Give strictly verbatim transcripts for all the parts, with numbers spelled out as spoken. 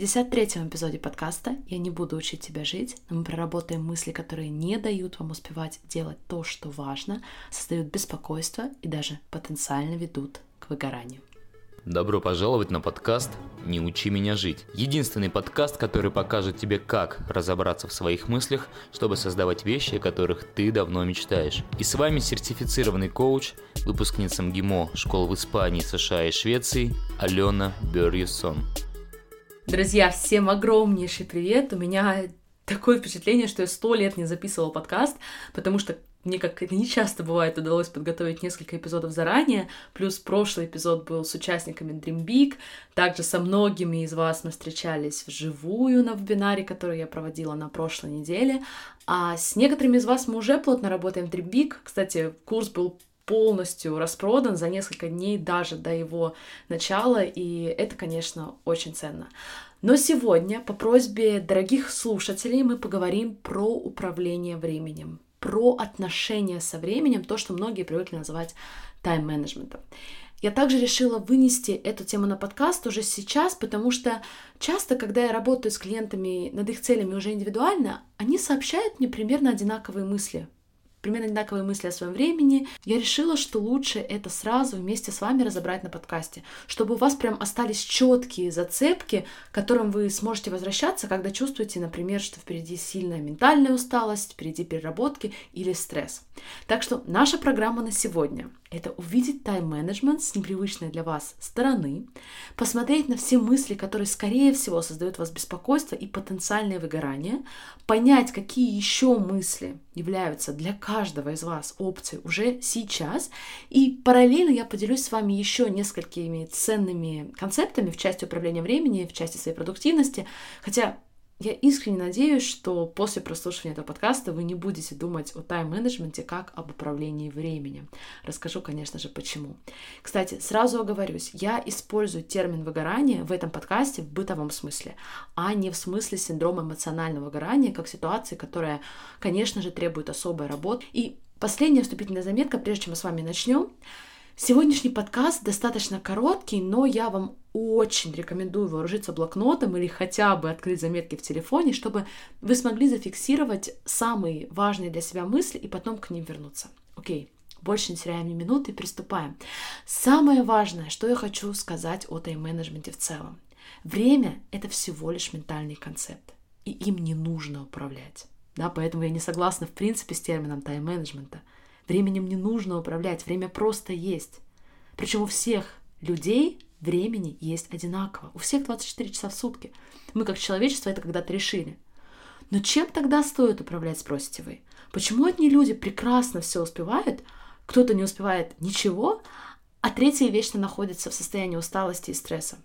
пятьдесят третьем эпизоде подкаста «Я не буду учить тебя жить», но мы проработаем мысли, которые не дают вам успевать делать то, что важно, создают беспокойство и даже потенциально ведут к выгоранию. Добро пожаловать на подкаст «Не учи меня жить». Единственный подкаст, который покажет тебе, как разобраться в своих мыслях, чтобы создавать вещи, о которых ты давно мечтаешь. И с вами сертифицированный коуч, выпускница МГИМО школ в Испании, США и Швеции Алена Бёрьюсон. Друзья, всем огромнейший привет! У меня такое впечатление, что я сто лет не записывала подкаст, потому что мне, как это не часто бывает, удалось подготовить несколько эпизодов заранее, плюс прошлый эпизод был с участниками Dream Big, также со многими из вас мы встречались вживую на вебинаре, который я проводила на прошлой неделе, а с некоторыми из вас мы уже плотно работаем в Dream Big. Кстати, курс был полностью распродан за несколько дней даже до его начала, и это, конечно, очень ценно. Но сегодня, по просьбе дорогих слушателей, мы поговорим про управление временем, про отношения со временем, то, что многие привыкли называть тайм-менеджментом. Я также решила вынести эту тему на подкаст уже сейчас, потому что часто, когда я работаю с клиентами над их целями уже индивидуально, они сообщают мне примерно одинаковые мысли. Примерно одинаковые мысли о своем времени. Я решила, что лучше это сразу вместе с вами разобрать на подкасте, чтобы у вас прям остались четкие зацепки, к которым вы сможете возвращаться, когда чувствуете, например, что впереди сильная ментальная усталость, впереди переработки или стресс. Так что наша программа на сегодня — это увидеть тайм-менеджмент с непривычной для вас стороны, посмотреть на все мысли, которые, скорее всего, создают у вас беспокойство и потенциальное выгорание, понять, какие еще мысли являются для каждого из вас опцией уже сейчас, и параллельно я поделюсь с вами еще несколькими ценными концептами в части управления времени, в части своей продуктивности, хотя я искренне надеюсь, что после прослушивания этого подкаста вы не будете думать о тайм-менеджменте как об управлении временем. Расскажу, конечно же, почему. Кстати, сразу оговорюсь, я использую термин «выгорание» в этом подкасте в бытовом смысле, а не в смысле синдрома эмоционального выгорания, как ситуации, которая, конечно же, требует особой работы. И последняя вступительная заметка, прежде чем мы с вами начнем. Сегодняшний подкаст достаточно короткий, но я вам очень рекомендую вооружиться блокнотом или хотя бы открыть заметки в телефоне, чтобы вы смогли зафиксировать самые важные для себя мысли и потом к ним вернуться. Окей, больше не теряем ни минуты, приступаем. Самое важное, что я хочу сказать о тайм-менеджменте в целом. Время — это всего лишь ментальный концепт, и им не нужно управлять. Да, поэтому я не согласна в принципе с термином тайм-менеджмента. Временем не нужно управлять, время просто есть. Причем у всех людей времени есть одинаково. У всех двадцать четыре часа в сутки. Мы как человечество это когда-то решили. Но чем тогда стоит управлять, спросите вы? Почему одни люди прекрасно все успевают, кто-то не успевает ничего, а третьи вечно находятся в состоянии усталости и стресса?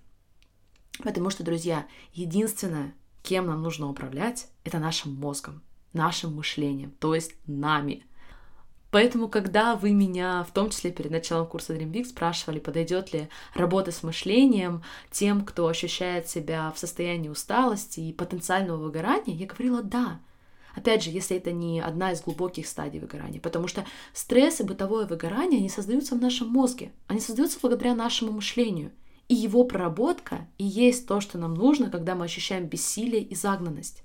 Потому что, друзья, единственное, кем нам нужно управлять, это нашим мозгом, нашим мышлением, то есть нами. Поэтому, когда вы меня, в том числе перед началом курса Dream Big, спрашивали, подойдет ли работа с мышлением тем, кто ощущает себя в состоянии усталости и потенциального выгорания, я говорила «да». Опять же, если это не одна из глубоких стадий выгорания, потому что стресс и бытовое выгорание, они создаются в нашем мозге, они создаются благодаря нашему мышлению. И его проработка и есть то, что нам нужно, когда мы ощущаем бессилие и загнанность.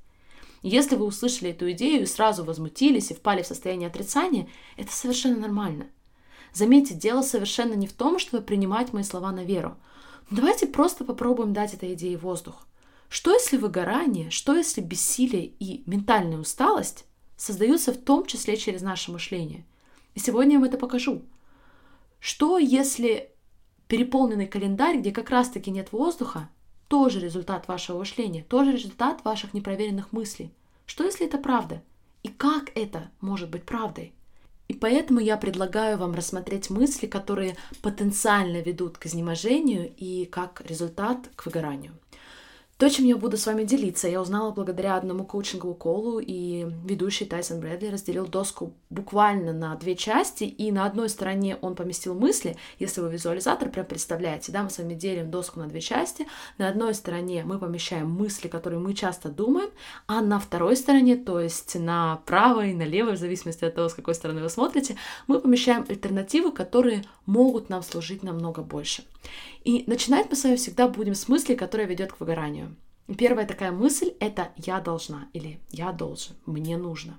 Если вы услышали эту идею и сразу возмутились и впали в состояние отрицания, это совершенно нормально. Заметьте, дело совершенно не в том, чтобы принимать мои слова на веру. Давайте просто попробуем дать этой идее воздух. Что если выгорание, что если бессилие и ментальная усталость создаются в том числе через наше мышление? И сегодня я вам это покажу. Что если переполненный календарь, где как раз-таки нет воздуха, тоже результат вашего мышления, тоже результат ваших непроверенных мыслей. Что если это правда? И как это может быть правдой? И поэтому я предлагаю вам рассмотреть мысли, которые потенциально ведут к изнеможению и как результат к выгоранию. То, чем я буду с вами делиться, я узнала благодаря одному коучинговому колу, и ведущий Тайсон Брэдли разделил доску буквально на две части, и на одной стороне он поместил мысли, если вы визуализатор, прям представляете, да, мы с вами делим доску на две части, на одной стороне мы помещаем мысли, которые мы часто думаем, а на второй стороне, то есть на правой, на левой, в зависимости от того, с какой стороны вы смотрите, мы помещаем альтернативы, которые могут нам служить намного больше. И начинать мы с вами всегда будем с мысли, которая ведет к выгоранию. Первая такая мысль — это «я должна» или «я должен», «мне нужно».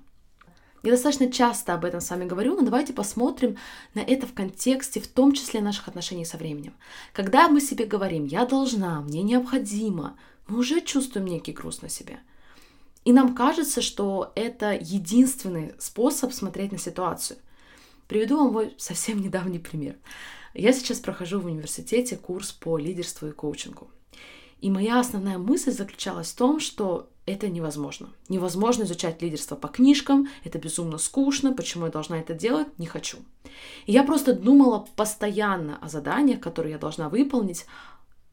Я достаточно часто об этом с вами говорю, но давайте посмотрим на это в контексте, в том числе наших отношений со временем. Когда мы себе говорим «я должна», «мне необходимо», мы уже чувствуем некий груз на себе. И нам кажется, что это единственный способ смотреть на ситуацию. Приведу вам мой совсем недавний пример. Я сейчас прохожу в университете курс по лидерству и коучингу. И моя основная мысль заключалась в том, что это невозможно. Невозможно изучать лидерство по книжкам, это безумно скучно, почему я должна это делать, не хочу. И я просто думала постоянно о заданиях, которые я должна выполнить,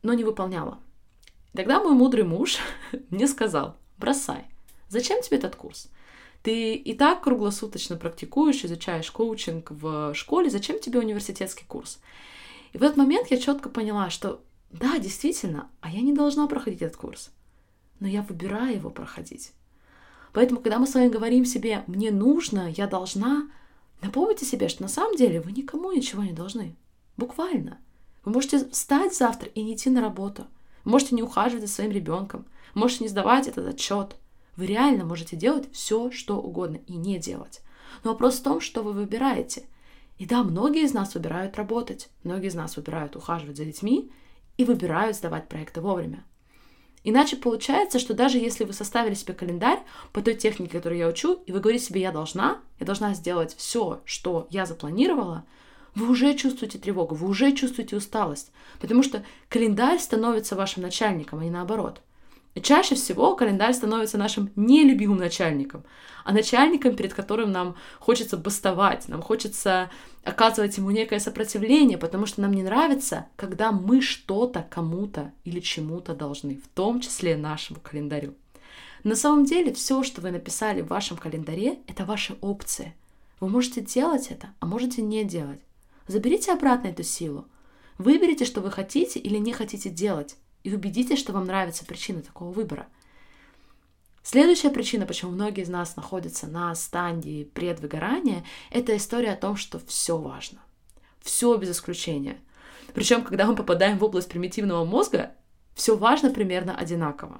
но не выполняла. Тогда мой мудрый муж мне сказал, бросай, зачем тебе этот курс? Ты и так круглосуточно практикуешь, изучаешь коучинг в школе, зачем тебе университетский курс? И в этот момент я четко поняла, что да, действительно, а я не должна проходить этот курс, но я выбираю его проходить. Поэтому, когда мы с вами говорим себе «мне нужно», «я должна», напомните себе, что на самом деле вы никому ничего не должны. Буквально. Вы можете встать завтра и не идти на работу. Вы можете не ухаживать за своим ребенком. Вы можете не сдавать этот отчет. Вы реально можете делать все, что угодно и не делать. Но вопрос в том, что вы выбираете. И да, многие из нас выбирают работать. Многие из нас выбирают ухаживать за детьми. И выбирают сдавать проекты вовремя. Иначе получается, что даже если вы составили себе календарь по той технике, которую я учу, и вы говорите себе «я должна», «я должна сделать все, что я запланировала», вы уже чувствуете тревогу, вы уже чувствуете усталость, потому что календарь становится вашим начальником, а не наоборот. И чаще всего календарь становится нашим нелюбимым начальником, а начальником, перед которым нам хочется бастовать, нам хочется оказывать ему некое сопротивление, потому что нам не нравится, когда мы что-то кому-то или чему-то должны, в том числе нашему календарю. На самом деле все, что вы написали в вашем календаре, это ваши опции. Вы можете делать это, а можете не делать. Заберите обратно эту силу. Выберите, что вы хотите или не хотите делать. И убедитесь, что вам нравится причина такого выбора. Следующая причина, почему многие из нас находятся на стадии предвыгорания, это история о том, что все важно. Все без исключения. Причем, когда мы попадаем в область примитивного мозга, все важно примерно одинаково.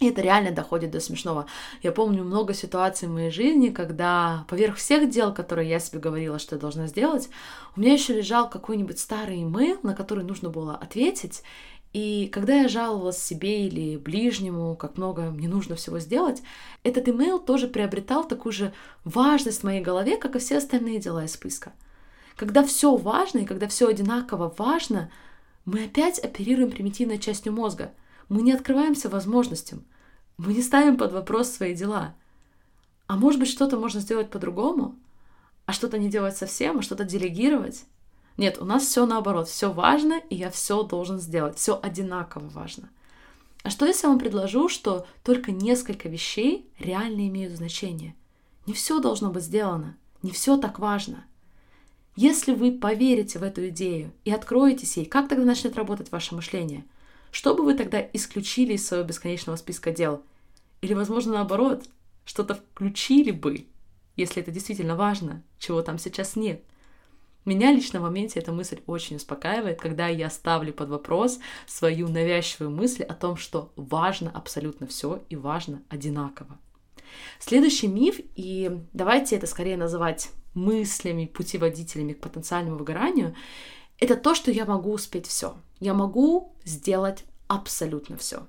И это реально доходит до смешного. Я помню много ситуаций в моей жизни, когда поверх всех дел, которые я себе говорила, что я должна сделать, у меня еще лежал какой-нибудь старый имейл, на который нужно было ответить. И когда я жаловалась себе или ближнему, как много мне нужно всего сделать, этот имейл тоже приобретал такую же важность в моей голове, как и все остальные дела из списка. Когда все важно и когда все одинаково важно, мы опять оперируем примитивной частью мозга. Мы не открываемся возможностям, мы не ставим под вопрос свои дела. А может быть, что-то можно сделать по-другому, а что-то не делать совсем, а что-то делегировать? Нет, у нас все наоборот, все важно, и я все должен сделать, все одинаково важно. А что если я вам предложу, что только несколько вещей реально имеют значение? Не все должно быть сделано, не все так важно. Если вы поверите в эту идею и откроетесь ей, как тогда начнет работать ваше мышление? Что бы вы тогда исключили из своего бесконечного списка дел? Или, возможно, наоборот, что-то включили бы, если это действительно важно, чего там сейчас нет? Меня лично в моменте эта мысль очень успокаивает, когда я ставлю под вопрос свою навязчивую мысль о том, что важно абсолютно все и важно одинаково. Следующий миф, и давайте это скорее называть мыслями, путеводителями к потенциальному выгоранию, это то, что я могу успеть все. Я могу сделать абсолютно все.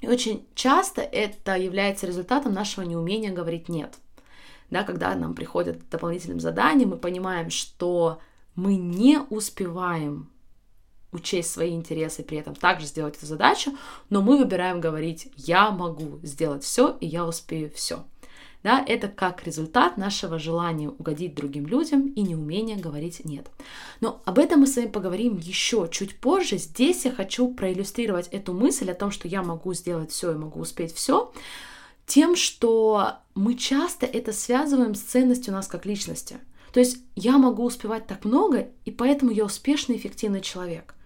И очень часто это является результатом нашего неумения говорить «нет». Да, когда нам приходят к дополнительным заданиям, мы понимаем, что мы не успеваем учесть свои интересы, при этом также сделать эту задачу, но мы выбираем говорить «я могу сделать все, и я успею все». Да, это как результат нашего желания угодить другим людям и неумения говорить «нет». Но об этом мы с вами поговорим еще чуть позже. Здесь я хочу проиллюстрировать эту мысль о том, что я могу сделать все и могу успеть все, тем, что мы часто это связываем с ценностью нас как личности. То есть я могу успевать так много, и поэтому я успешный, эффективный человек.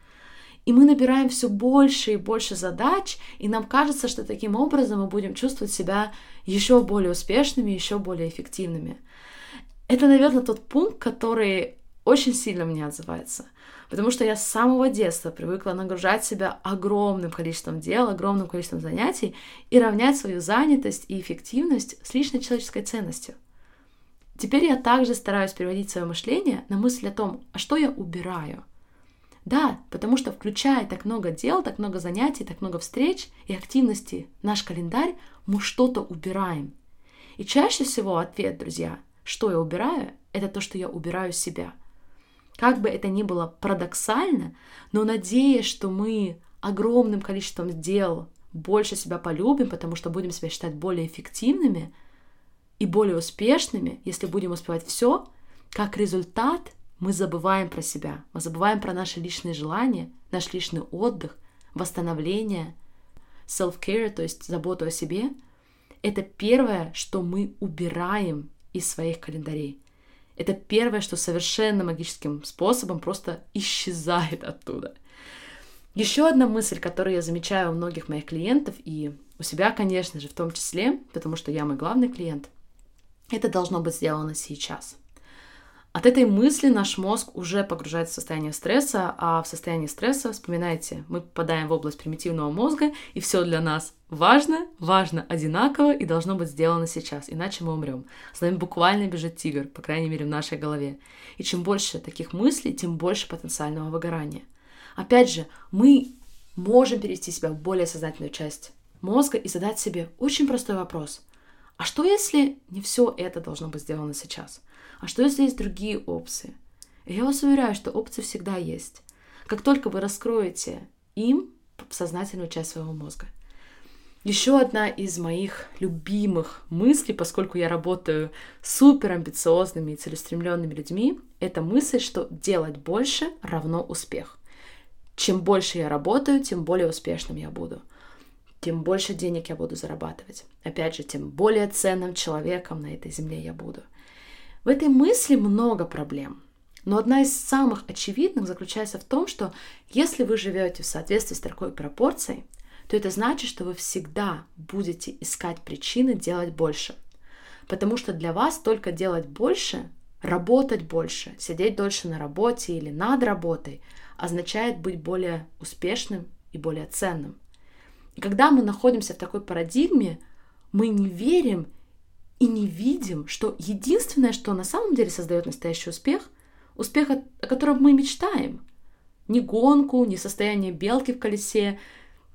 И мы набираем все больше и больше задач, и нам кажется, что таким образом мы будем чувствовать себя еще более успешными, еще более эффективными. Это, наверное, тот пункт, который очень сильно мне отзывается. Потому что я с самого детства привыкла нагружать себя огромным количеством дел, огромным количеством занятий и равнять свою занятость и эффективность с личной человеческой ценностью. Теперь я также стараюсь переводить свое мышление на мысль о том, а что я убираю. Да, потому что, включая так много дел, так много занятий, так много встреч и активностей в наш календарь, мы что-то убираем. И чаще всего ответ, друзья, что я убираю, это то, что я убираю себя. Как бы это ни было парадоксально, но надеясь, что мы огромным количеством дел больше себя полюбим, потому что будем себя считать более эффективными и более успешными, если будем успевать все, как результат мы забываем про себя, мы забываем про наши личные желания, наш личный отдых, восстановление, self-care, то есть заботу о себе. Это первое, что мы убираем из своих календарей. Это первое, что совершенно магическим способом просто исчезает оттуда. Еще одна мысль, которую я замечаю у многих моих клиентов и у себя, конечно же, в том числе, потому что я мой главный клиент, это должно быть сделано сейчас. От этой мысли наш мозг уже погружается в состояние стресса, а в состоянии стресса, вспоминайте, мы попадаем в область примитивного мозга, и все для нас важно, важно одинаково и должно быть сделано сейчас, иначе мы умрем. С нами буквально бежит тигр, по крайней мере в нашей голове. И чем больше таких мыслей, тем больше потенциального выгорания. Опять же, мы можем перевести себя в более сознательную часть мозга и задать себе очень простой вопрос. А что, если не все это должно быть сделано сейчас? А что, если есть другие опции? Я вас уверяю, что опции всегда есть. Как только вы раскроете им сознательную часть своего мозга. Еще одна из моих любимых мыслей, поскольку я работаю с суперамбициозными и целеустремленными людьми, это мысль, что делать больше равно успех. Чем больше я работаю, тем более успешным я буду. Тем больше денег я буду зарабатывать. Опять же, тем более ценным человеком на этой земле я буду. В этой мысли много проблем, но одна из самых очевидных заключается в том, что если вы живете в соответствии с такой пропорцией, то это значит, что вы всегда будете искать причины делать больше. Потому что для вас только делать больше, работать больше, сидеть дольше на работе или над работой означает быть более успешным и более ценным. И когда мы находимся в такой парадигме, мы не верим и не видим, что единственное, что на самом деле создает настоящий успех, успех, о котором мы мечтаем. Не гонку, не состояние белки в колесе,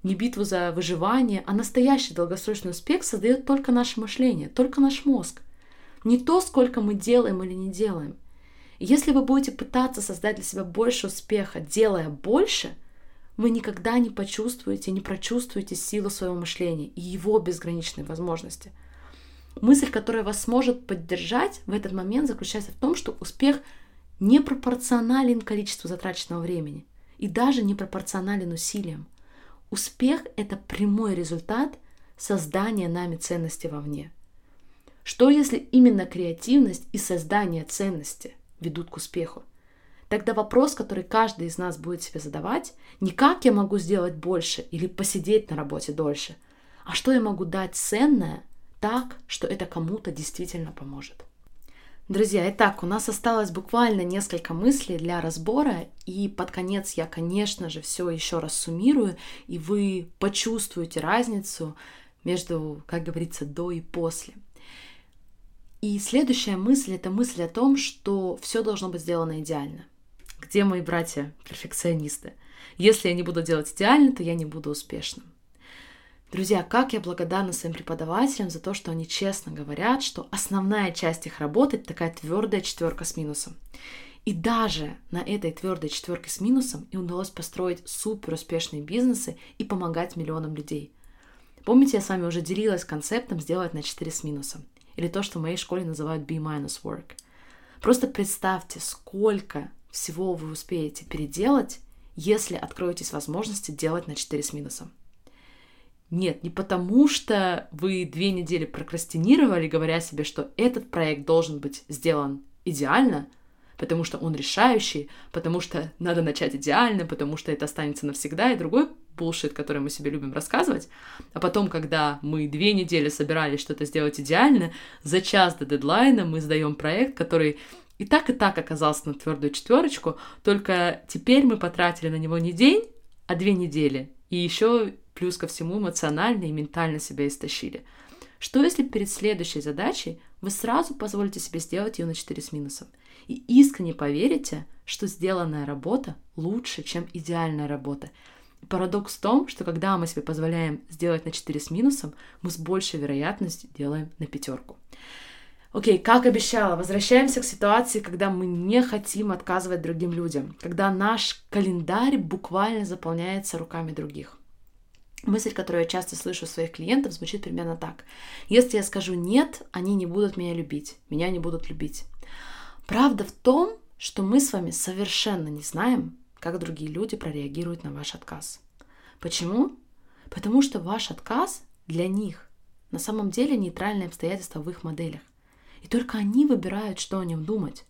не битву за выживание, а настоящий долгосрочный успех создает только наше мышление, только наш мозг. Не то, сколько мы делаем или не делаем. И если вы будете пытаться создать для себя больше успеха, делая больше, вы никогда не почувствуете, не прочувствуете силу своего мышления и его безграничные возможности. Мысль, которая вас сможет поддержать в этот момент, заключается в том, что успех не пропорционален количеству затраченного времени и даже не пропорционален усилиям. Успех — это прямой результат создания нами ценности вовне. Что если именно креативность и создание ценности ведут к успеху? Тогда вопрос, который каждый из нас будет себе задавать, не как я могу сделать больше или посидеть на работе дольше, а что я могу дать ценное, так, что это кому-то действительно поможет. Друзья, итак, у нас осталось буквально несколько мыслей для разбора, и под конец я, конечно же, все еще раз суммирую, и вы почувствуете разницу между, как говорится, до и после. И следующая мысль — это мысль о том, что все должно быть сделано идеально. Где мои братья-перфекционисты? Если я не буду делать идеально, то я не буду успешным. Друзья, как я благодарна своим преподавателям за то, что они честно говорят, что основная часть их работы — это такая твердая четверка с минусом. И даже на этой твердой четверке с минусом им удалось построить супер успешные бизнесы и помогать миллионам людей. Помните, я с вами уже делилась концептом «сделать на четыре с минусом» или то, что в моей школе называют би-work. Просто представьте, сколько всего вы успеете переделать, если откроетесь возможности делать на четыре с минусом. Нет, не потому что вы две недели прокрастинировали, говоря себе, что этот проект должен быть сделан идеально, потому что он решающий, потому что надо начать идеально, потому что это останется навсегда, и другой булшит, который мы себе любим рассказывать. А потом, когда мы две недели собирались что-то сделать идеально, за час до дедлайна мы сдаем проект, который и так и так оказался на твердую четверочку, только теперь мы потратили на него не день, а две недели, и еще плюс ко всему эмоционально и ментально себя истощили. Что если перед следующей задачей вы сразу позволите себе сделать ее на четыре с минусом и искренне поверите, что сделанная работа лучше, чем идеальная работа? И парадокс в том, что когда мы себе позволяем сделать на четыре с минусом, мы с большей вероятностью делаем на пятерку. Окей, как обещала, возвращаемся к ситуации, когда мы не хотим отказывать другим людям, когда наш календарь буквально заполняется руками других. Мысль, которую я часто слышу у своих клиентов, звучит примерно так. Если я скажу «нет», они не будут меня любить, меня не будут любить. Правда в том, что мы с вами совершенно не знаем, как другие люди прореагируют на ваш отказ. Почему? Потому что ваш отказ для них на самом деле нейтральное обстоятельство в их моделях. И только они выбирают, что о нем думать.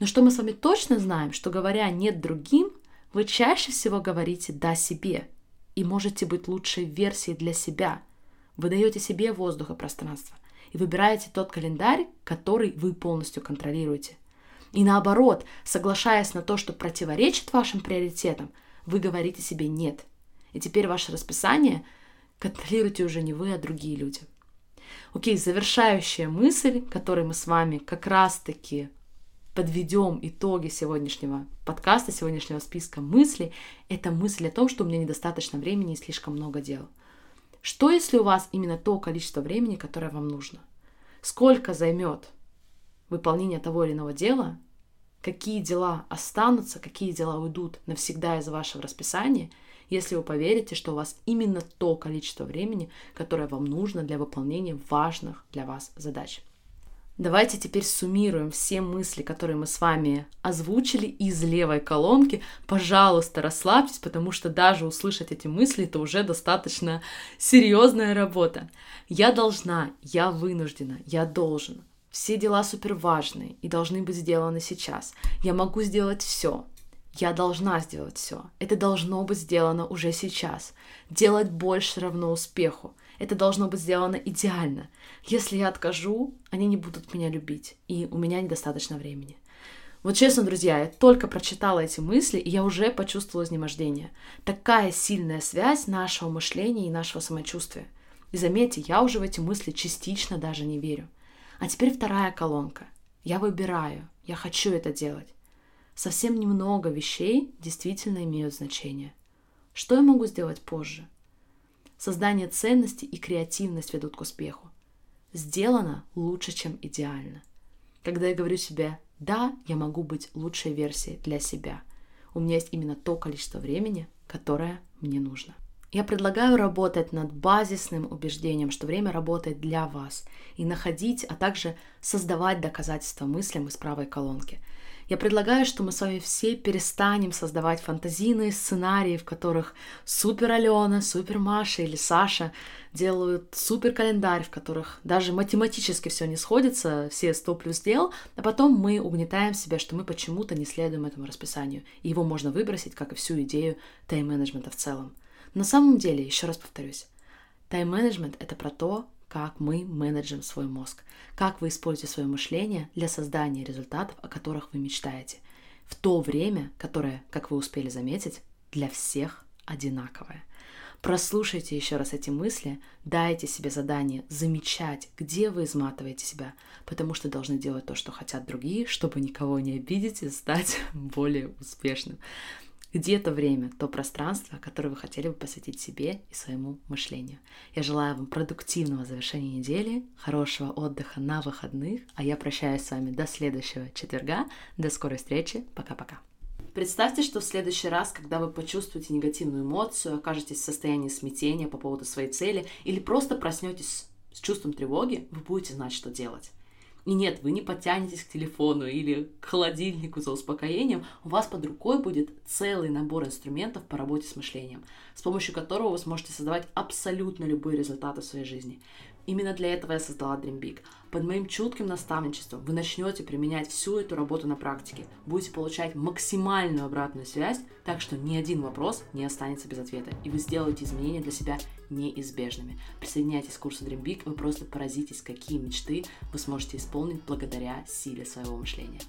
Но что мы с вами точно знаем, что говоря «нет» другим, вы чаще всего говорите «да» себе. И можете быть лучшей версией для себя. Вы даете себе воздух и пространство. И выбираете тот календарь, который вы полностью контролируете. И наоборот, соглашаясь на то, что противоречит вашим приоритетам, вы говорите себе «нет». И теперь ваше расписание контролируете уже не вы, а другие люди. Окей, завершающая мысль, которой мы с вами как раз-таки подведем итоги сегодняшнего подкаста, сегодняшнего списка мыслей, это мысль о том, что у меня недостаточно времени и слишком много дел. Что, если у вас именно то количество времени, которое вам нужно? Сколько займет выполнение того или иного дела? Какие дела останутся, какие дела уйдут навсегда из вашего расписания, если вы поверите, что у вас именно то количество времени, которое вам нужно для выполнения важных для вас задач? Давайте теперь суммируем все мысли, которые мы с вами озвучили из левой колонки. Пожалуйста, расслабьтесь, потому что даже услышать эти мысли – это уже достаточно серьезная работа. Я должна, я вынуждена, я должен. Все дела суперважные и должны быть сделаны сейчас. Я могу сделать все. Я должна сделать все. Это должно быть сделано уже сейчас. Делать больше равно успеху. Это должно быть сделано идеально. Если я откажу, они не будут меня любить, и у меня недостаточно времени. Вот честно, друзья, я только прочитала эти мысли, и я уже почувствовала изнемождение. Такая сильная связь нашего мышления и нашего самочувствия. И заметьте, я уже в эти мысли частично даже не верю. А теперь вторая колонка. Я выбираю, я хочу это делать. Совсем немного вещей действительно имеют значение. Что я могу сделать позже? Создание ценности и креативность ведут к успеху. Сделано лучше, чем идеально. Когда я говорю себе «да», я могу быть лучшей версией для себя. У меня есть именно то количество времени, которое мне нужно. Я предлагаю работать над базисным убеждением, что время работает для вас, и находить, а также создавать доказательства мыслям из правой колонки. Я предлагаю, что мы с вами все перестанем создавать фантазийные сценарии, в которых супер Алена, супер Маша или Саша делают супер календарь, в которых даже математически все не сходится, все сто плюс дел, а потом мы угнетаем себя, что мы почему-то не следуем этому расписанию, и его можно выбросить, как и всю идею тайм-менеджмента в целом. На самом деле, еще раз повторюсь, тайм-менеджмент — это про то, как мы менеджим свой мозг, как вы используете свое мышление для создания результатов, о которых вы мечтаете, в то время, которое, как вы успели заметить, для всех одинаковое. Прослушайте еще раз эти мысли, дайте себе задание замечать, где вы изматываете себя, потому что должны делать то, что хотят другие, чтобы никого не обидеть и стать более успешным. Где то время, то пространство, которое вы хотели бы посвятить себе и своему мышлению. Я желаю вам продуктивного завершения недели, хорошего отдыха на выходных, а я прощаюсь с вами до следующего четверга. До скорой встречи. Пока-пока. Представьте, что в следующий раз, когда вы почувствуете негативную эмоцию, окажетесь в состоянии смятения по поводу своей цели или просто проснетесь с чувством тревоги, вы будете знать, что делать. И нет, вы не потянетесь к телефону или к холодильнику за успокоением, у вас под рукой будет целый набор инструментов по работе с мышлением, с помощью которого вы сможете создавать абсолютно любые результаты в своей жизни. Именно для этого я создала Dream Big. под моим чутким наставничеством вы начнете применять всю эту работу на практике, будете получать максимальную обратную связь, так что ни один вопрос не останется без ответа, и вы сделаете изменения для себя неизбежными. Присоединяйтесь к курсу Dream Big, вы просто поразитесь, какие мечты вы сможете исполнить благодаря силе своего мышления.